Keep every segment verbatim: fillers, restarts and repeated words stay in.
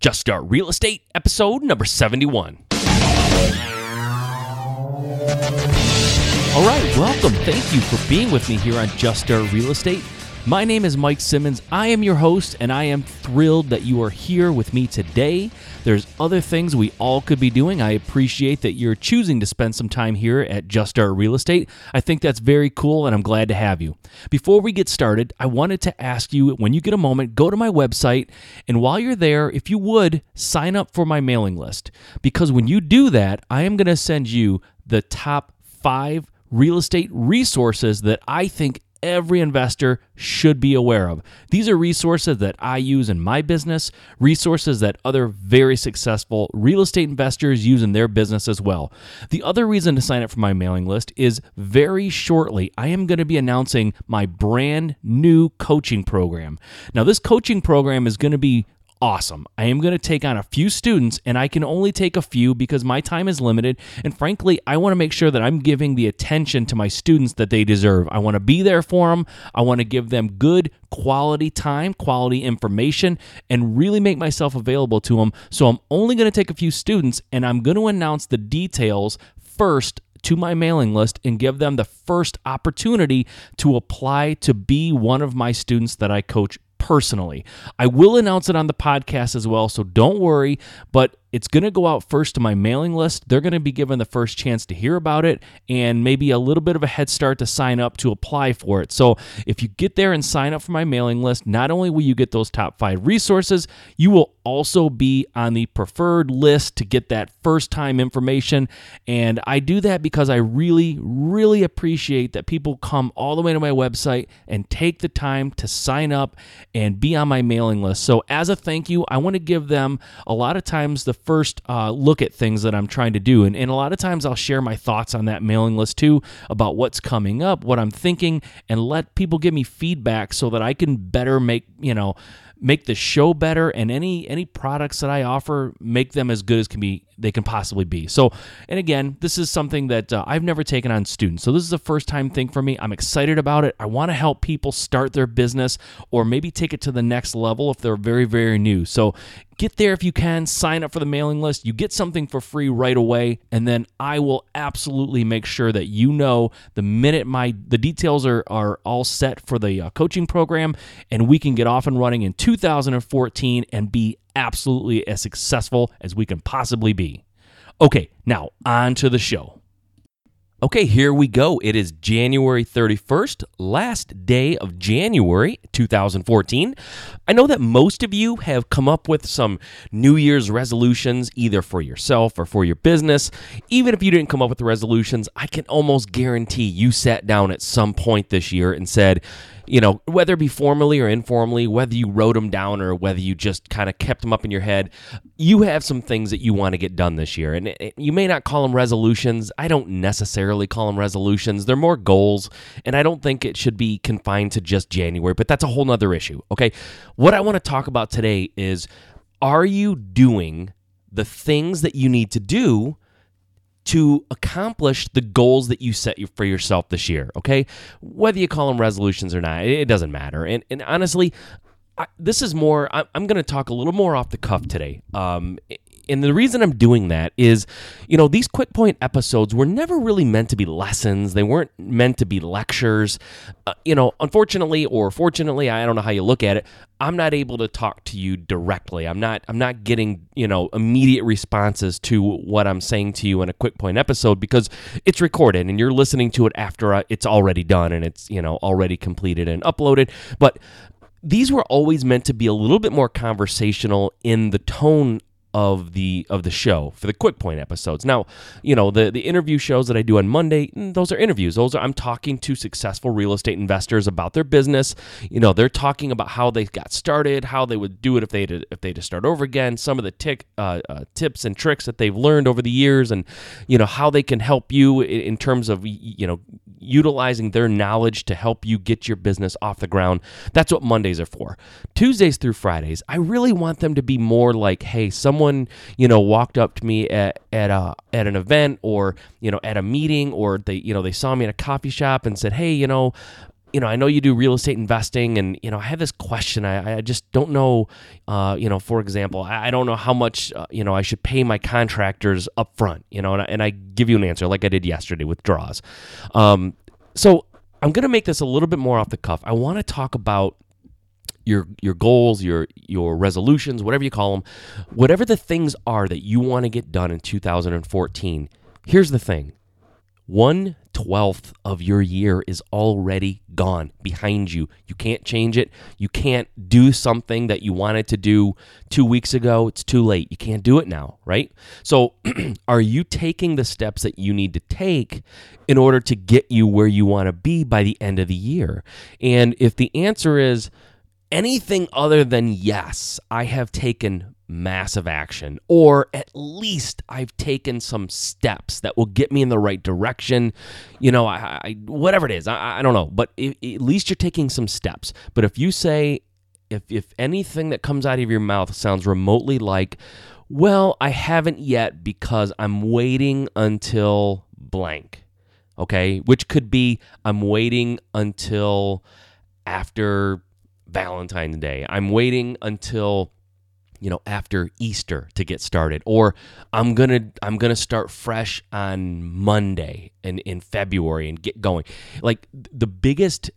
Just Start Real Estate, episode number seventy-one. All right, welcome. Thank you for being with me here on Just Start Real Estate. My name is Mike Simmons. I am your host, and I am thrilled that you are here with me today. There's other things we all could be doing. I appreciate that you're choosing to spend some time here at Just Start Real Estate. I think that's very cool, and I'm glad to have you. Before we get started, I wanted to ask you, when you get a moment, go to my website, and while you're there, if you would, sign up for my mailing list. Because when you do that, I am going to send you the top five real estate resources that I think every investor should be aware of. These are resources that I use in my business, resources that other very successful real estate investors use in their business as well. The other reason to sign up for my mailing list is very shortly, I am going to be announcing my brand new coaching program. Now, this coaching program is going to be awesome. I am going to take on a few students, and I can only take a few because my time is limited. And frankly, I want to make sure that I'm giving the attention to my students that they deserve. I want to be there for them. I want to give them good quality time, quality information, and really make myself available to them. So I'm only going to take a few students, and I'm going to announce the details first to my mailing list and give them the first opportunity to apply to be one of my students that I coach personally. I will announce it on the podcast as well, so don't worry, but it's going to go out first to my mailing list. They're going to be given the first chance to hear about it and maybe a little bit of a head start to sign up to apply for it. So if you get there and sign up for my mailing list, not only will you get those top five resources, you will also be on the preferred list to get that first time information. And I do that because I really, really appreciate that people come all the way to my website and take the time to sign up and be on my mailing list. So as a thank you, I want to give them a lot of times the first uh, look at things that I'm trying to do. And, and a lot of times I'll share my thoughts on that mailing list too, about what's coming up, what I'm thinking, and let people give me feedback so that I can better make, you know, make the show better, and any any products that I offer, make them as good as can be they can possibly be. So, and again, this is something that uh, I've never taken on students. So this is a first time thing for me. I'm excited about it. I want to help people start their business or maybe take it to the next level if they're very, very new. So get there if you can. Sign up for the mailing list. You get something for free right away, and then I will absolutely make sure that you know the minute my the details are are all set for the uh, coaching program, and we can get off and running in two. two thousand fourteen and be absolutely as successful as we can possibly be. Okay, now on to the show. Okay, here we go. It is January thirty-first, last day of January two thousand fourteen. I know that most of you have come up with some New Year's resolutions, either for yourself or for your business. Even if you didn't come up with the resolutions, I can almost guarantee you sat down at some point this year and said, you know, whether it be formally or informally, whether you wrote them down or whether you just kind of kept them up in your head, you have some things that you want to get done this year. And you may not call them resolutions. I don't necessarily call them resolutions. They're more goals, and I don't think it should be confined to just January, but that's a whole nother issue, okay? What I want to talk about today is, are you doing the things that you need to do to accomplish the goals that you set for yourself this year, okay? Whether you call them resolutions or not, it doesn't matter. And and honestly, I, this is more, I, I'm going to talk a little more off the cuff today. Um, and the reason I'm doing that is, you know, these Quick Point episodes were never really meant to be lessons. They weren't meant to be lectures. Uh, you know, unfortunately or fortunately, I don't know how you look at it, I'm not able to talk to you directly. I'm not I'm not getting, you know, immediate responses to what I'm saying to you in a Quick Point episode because it's recorded and you're listening to it after it's already done and it's, you know, already completed and uploaded. But these were always meant to be a little bit more conversational in the tone of the of the show for the Quick Point episodes. Now, you know, the, the interview shows that I do on Monday, those are interviews. Those are, I'm talking to successful real estate investors about their business. You know, they're talking about how they got started, how they would do it if they had to, if they had to start over again, some of the tick, uh, uh, tips and tricks that they've learned over the years, and, you know, how they can help you in, in terms of, you know, utilizing their knowledge to help you get your business off the ground. That's what Mondays are for. Tuesdays through Fridays, I really want them to be more like, hey, someone Someone, you know, walked up to me at at a at an event, or, you know, at a meeting, or they, you know, they saw me in a coffee shop and said, hey, you know, you know, I know you do real estate investing, and, you know, I have this question. I, I just don't know, uh, you know, for example, I, I don't know how much, uh, you know, I should pay my contractors up front, you know, and I, and I give you an answer like I did yesterday with draws. Um, so I'm going to make this a little bit more off the cuff. I want to talk about your your goals, your your resolutions, whatever you call them, whatever the things are that you want to get done in two thousand fourteen. Here's the thing. One twelfth of your year is already gone behind you. You can't change it. You can't do something that you wanted to do two weeks ago. It's too late. You can't do it now, right? So are you taking the steps that you need to take in order to get you where you want to be by the end of the year? And if the answer is anything other than yes, I have taken massive action, or at least I've taken some steps that will get me in the right direction. You know, I, I whatever it is, I, I don't know, but it, at least you're taking some steps. But if you say, if if anything that comes out of your mouth sounds remotely like, well, I haven't yet because I'm waiting until blank, okay, which could be I'm waiting until after Valentine's Day. I'm waiting until, you know, after Easter to get started, or I'm going to I'm going to start fresh on Monday in, in February and get going. Like, the biggest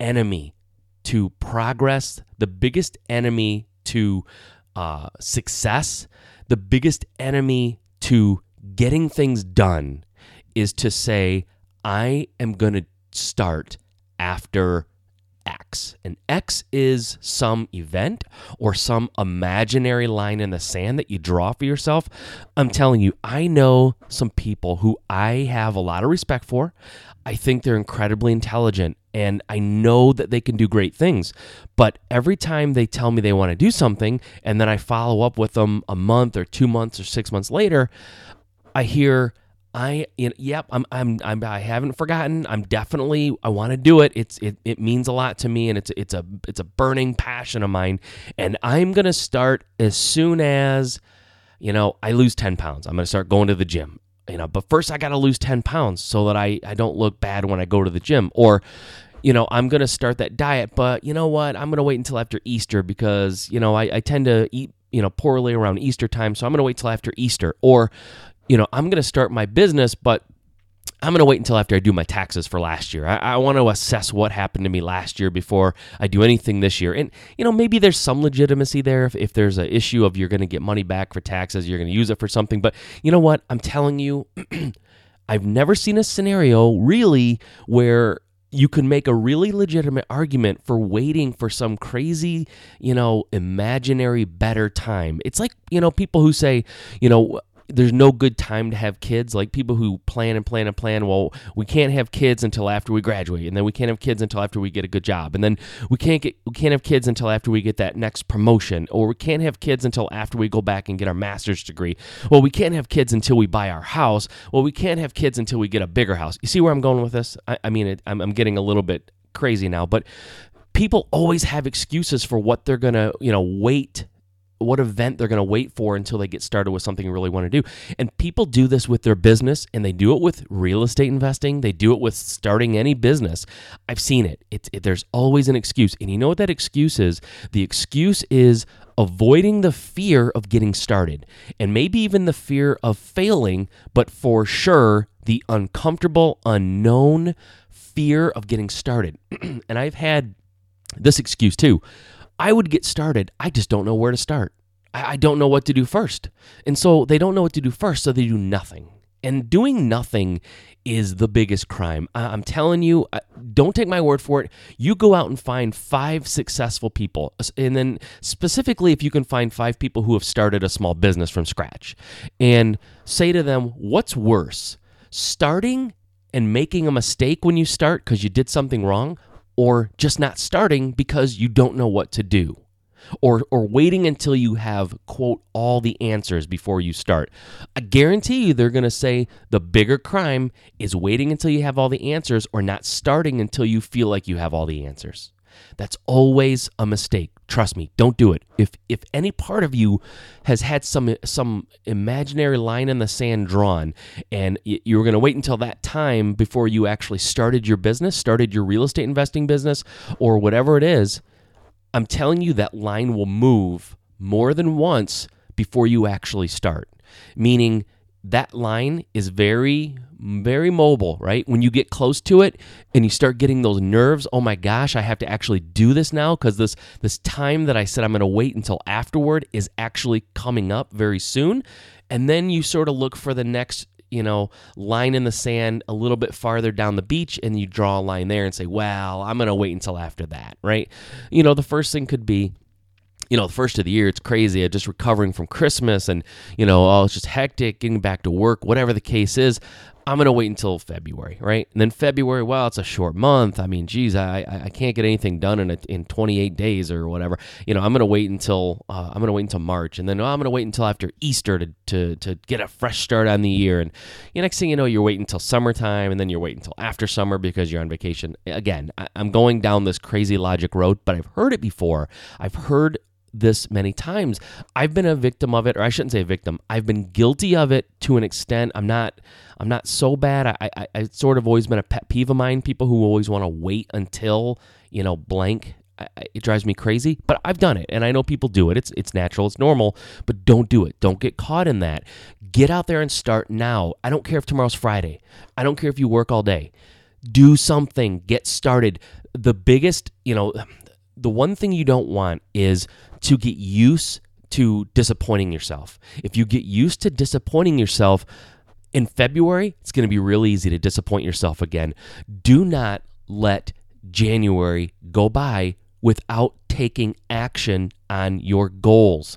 enemy to progress, the biggest enemy to uh, success, the biggest enemy to getting things done is to say, I am going to start after X. And X is some event or some imaginary line in the sand that you draw for yourself. I'm telling you, I know some people who I have a lot of respect for. I think they're incredibly intelligent, and I know that they can do great things. But every time they tell me they want to do something, and then I follow up with them a month or two months or six months later, I hear, I you know, yep I'm I'm I'm I haven't forgotten. I'm definitely I want to do it. It's it it means a lot to me, and it's it's a it's a burning passion of mine, and I'm going to start as soon as, you know, I lose ten pounds. I'm going to start going to the gym. You know, but first I got to lose ten pounds so that I I don't look bad when I go to the gym. Or, you know, I'm going to start that diet, but you know what? I'm going to wait until after Easter because, you know, I I tend to eat, you know, poorly around Easter time, so I'm going to wait till after Easter. Or, you know, I'm going to start my business, but I'm going to wait until after I do my taxes for last year. I, I want to assess what happened to me last year before I do anything this year. And, you know, maybe there's some legitimacy there if, if there's an issue of you're going to get money back for taxes, you're going to use it for something. But you know what? I'm telling you, I've never seen a scenario really where you can make a really legitimate argument for waiting for some crazy, you know, imaginary better time. It's like, you know, people who say, you know, there's no good time to have kids, like people who plan and plan and plan. Well, we can't have kids until after we graduate, and then we can't have kids until after we get a good job, and then we can't get we can't have kids until after we get that next promotion, or we can't have kids until after we go back and get our master's degree. Well, we can't have kids until we buy our house. Well, we can't have kids until we get a bigger house. You see where I'm going with this? I, I mean, it, I'm, I'm getting a little bit crazy now, but people always have excuses for what they're gonna, you know, wait. What event they're going to wait for until they get started with something you really want to do. And people do this with their business, and they do it with real estate investing. They do it with starting any business. I've seen it. It's, it there's always an excuse. And you know what that excuse is? The excuse is avoiding the fear of getting started, and maybe even the fear of failing, but for sure the uncomfortable, unknown fear of getting started. And I've had this excuse too. I would get started. I just don't know where to start. I don't know what to do first. And so they don't know what to do first, so they do nothing. And doing nothing is the biggest crime. I'm telling you, don't take my word for it. You go out and find five successful people. And then specifically, if you can find five people who have started a small business from scratch, and say to them, what's worse, starting and making a mistake when you start because you did something wrong, or just not starting because you don't know what to do, or or waiting until you have, quote, all the answers before you start? I guarantee you they're going to say the bigger crime is waiting until you have all the answers, or not starting until you feel like you have all the answers. That's always a mistake. Trust me, don't do it. If if any part of you has had some some imaginary line in the sand drawn, and you were going to wait until that time before you actually started your business, started your real estate investing business, or whatever it is, I'm telling you that line will move more than once before you actually start. Meaning that line is very, very mobile, right? When you get close to it and you start getting those nerves, oh my gosh, I have to actually do this now because this this time that I said I'm going to wait until afterward is actually coming up very soon. And then you sort of look for the next, you know, line in the sand a little bit farther down the beach, and you draw a line there and say, well, I'm going to wait until after that, right? You know, the first thing could be, you know, the first of the year, it's crazy. I'm just recovering from Christmas and, you know, oh, it's just hectic, getting back to work, whatever the case is. I'm going to wait until February, right? And then February, well, it's a short month. I mean, geez, I I can't get anything done in a, in twenty-eight days or whatever. You know, I'm going to wait until uh, I'm going to wait until March, and then oh, I'm going to wait until after Easter to, to to get a fresh start on the year. And the next thing you know, you're waiting until summertime, and then you're waiting until after summer because you're on vacation. Again, I, I'm going down this crazy logic road, but I've heard it before. I've heard this many times. I've been a victim of it, or I shouldn't say a victim. I've been guilty of it to an extent. I'm not I'm not so bad. I, I, I sort of always been a pet peeve of mine, people who always want to wait until, you know, blank. I, it drives me crazy, but I've done it, and I know people do it. It's it's natural, it's normal, but don't do it. Don't get caught in that. Get out there and start now. I don't care if tomorrow's Friday. I don't care if you work all day. Do something. Get started. The biggest, you know, the one thing you don't want is to get used to disappointing yourself. If you get used to disappointing yourself in February, it's going to be real easy to disappoint yourself again. Do not let January go by without taking action on your goals.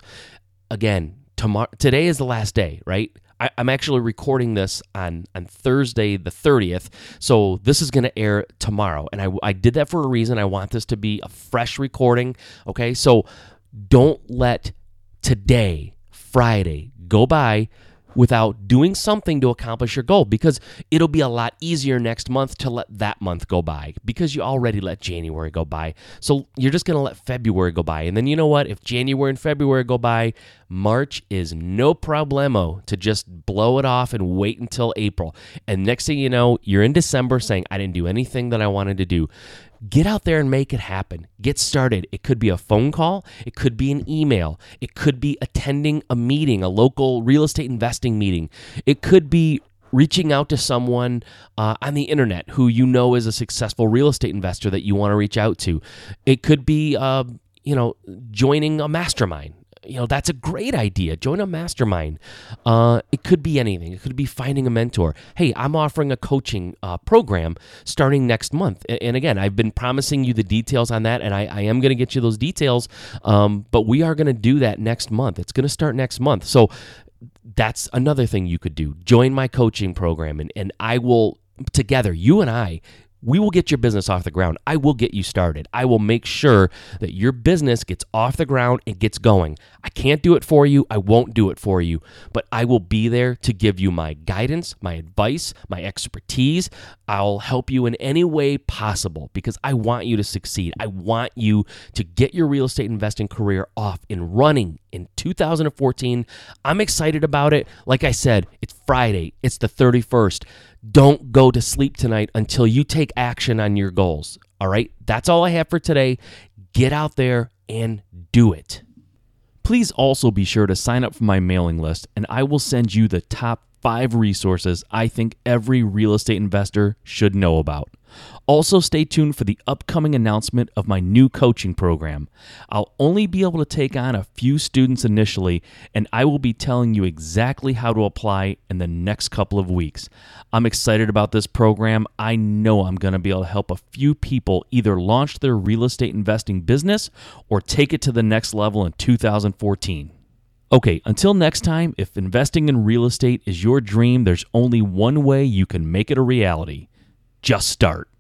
Again, tomorrow, today is the last day, right? I, I'm actually recording this on, on Thursday the thirtieth, so this is going to air tomorrow. And I, I did that for a reason. I want this to be a fresh recording, okay? So don't let today, Friday, go by without doing something to accomplish your goal, because it'll be a lot easier next month to let that month go by because you already let January go by. So you're just going to let February go by. And then you know what? If January and February go by, March is no problemo to just blow it off and wait until April. And next thing you know, you're in December saying, I didn't do anything that I wanted to do. Get out there and make it happen. Get started. It could be a phone call. It could be an email. It could be attending a meeting, a local real estate investing meeting. It could be reaching out to someone uh, on the internet who you know is a successful real estate investor that you want to reach out to. It could be, uh, you know, joining a mastermind. You know, that's a great idea. Join a mastermind. Uh, it could be anything. It could be finding a mentor. Hey, I'm offering a coaching uh, program starting next month. And again, I've been promising you the details on that, and I, I am going to get you those details. Um, but we are going to do that next month. It's going to start next month. So that's another thing you could do. Join my coaching program, and, and I will, together, you and I, we will get your business off the ground. I will get you started. I will make sure that your business gets off the ground and gets going. I can't do it for you. I won't do it for you, but I will be there to give you my guidance, my advice, my expertise. I'll help you in any way possible because I want you to succeed. I want you to get your real estate investing career off and running in two thousand fourteen. I'm excited about it. Like I said, it's Friday. It's the thirty-first. Don't go to sleep tonight until you take action on your goals. All right? That's all I have for today. Get out there and do it. Please also be sure to sign up for my mailing list, and I will send you the top five resources I think every real estate investor should know about. Also, stay tuned for the upcoming announcement of my new coaching program. I'll only be able to take on a few students initially, and I will be telling you exactly how to apply in the next couple of weeks. I'm excited about this program. I know I'm going to be able to help a few people either launch their real estate investing business or take it to the next level in two thousand fourteen. Okay, until next time, if investing in real estate is your dream, there's only one way you can make it a reality. Just start.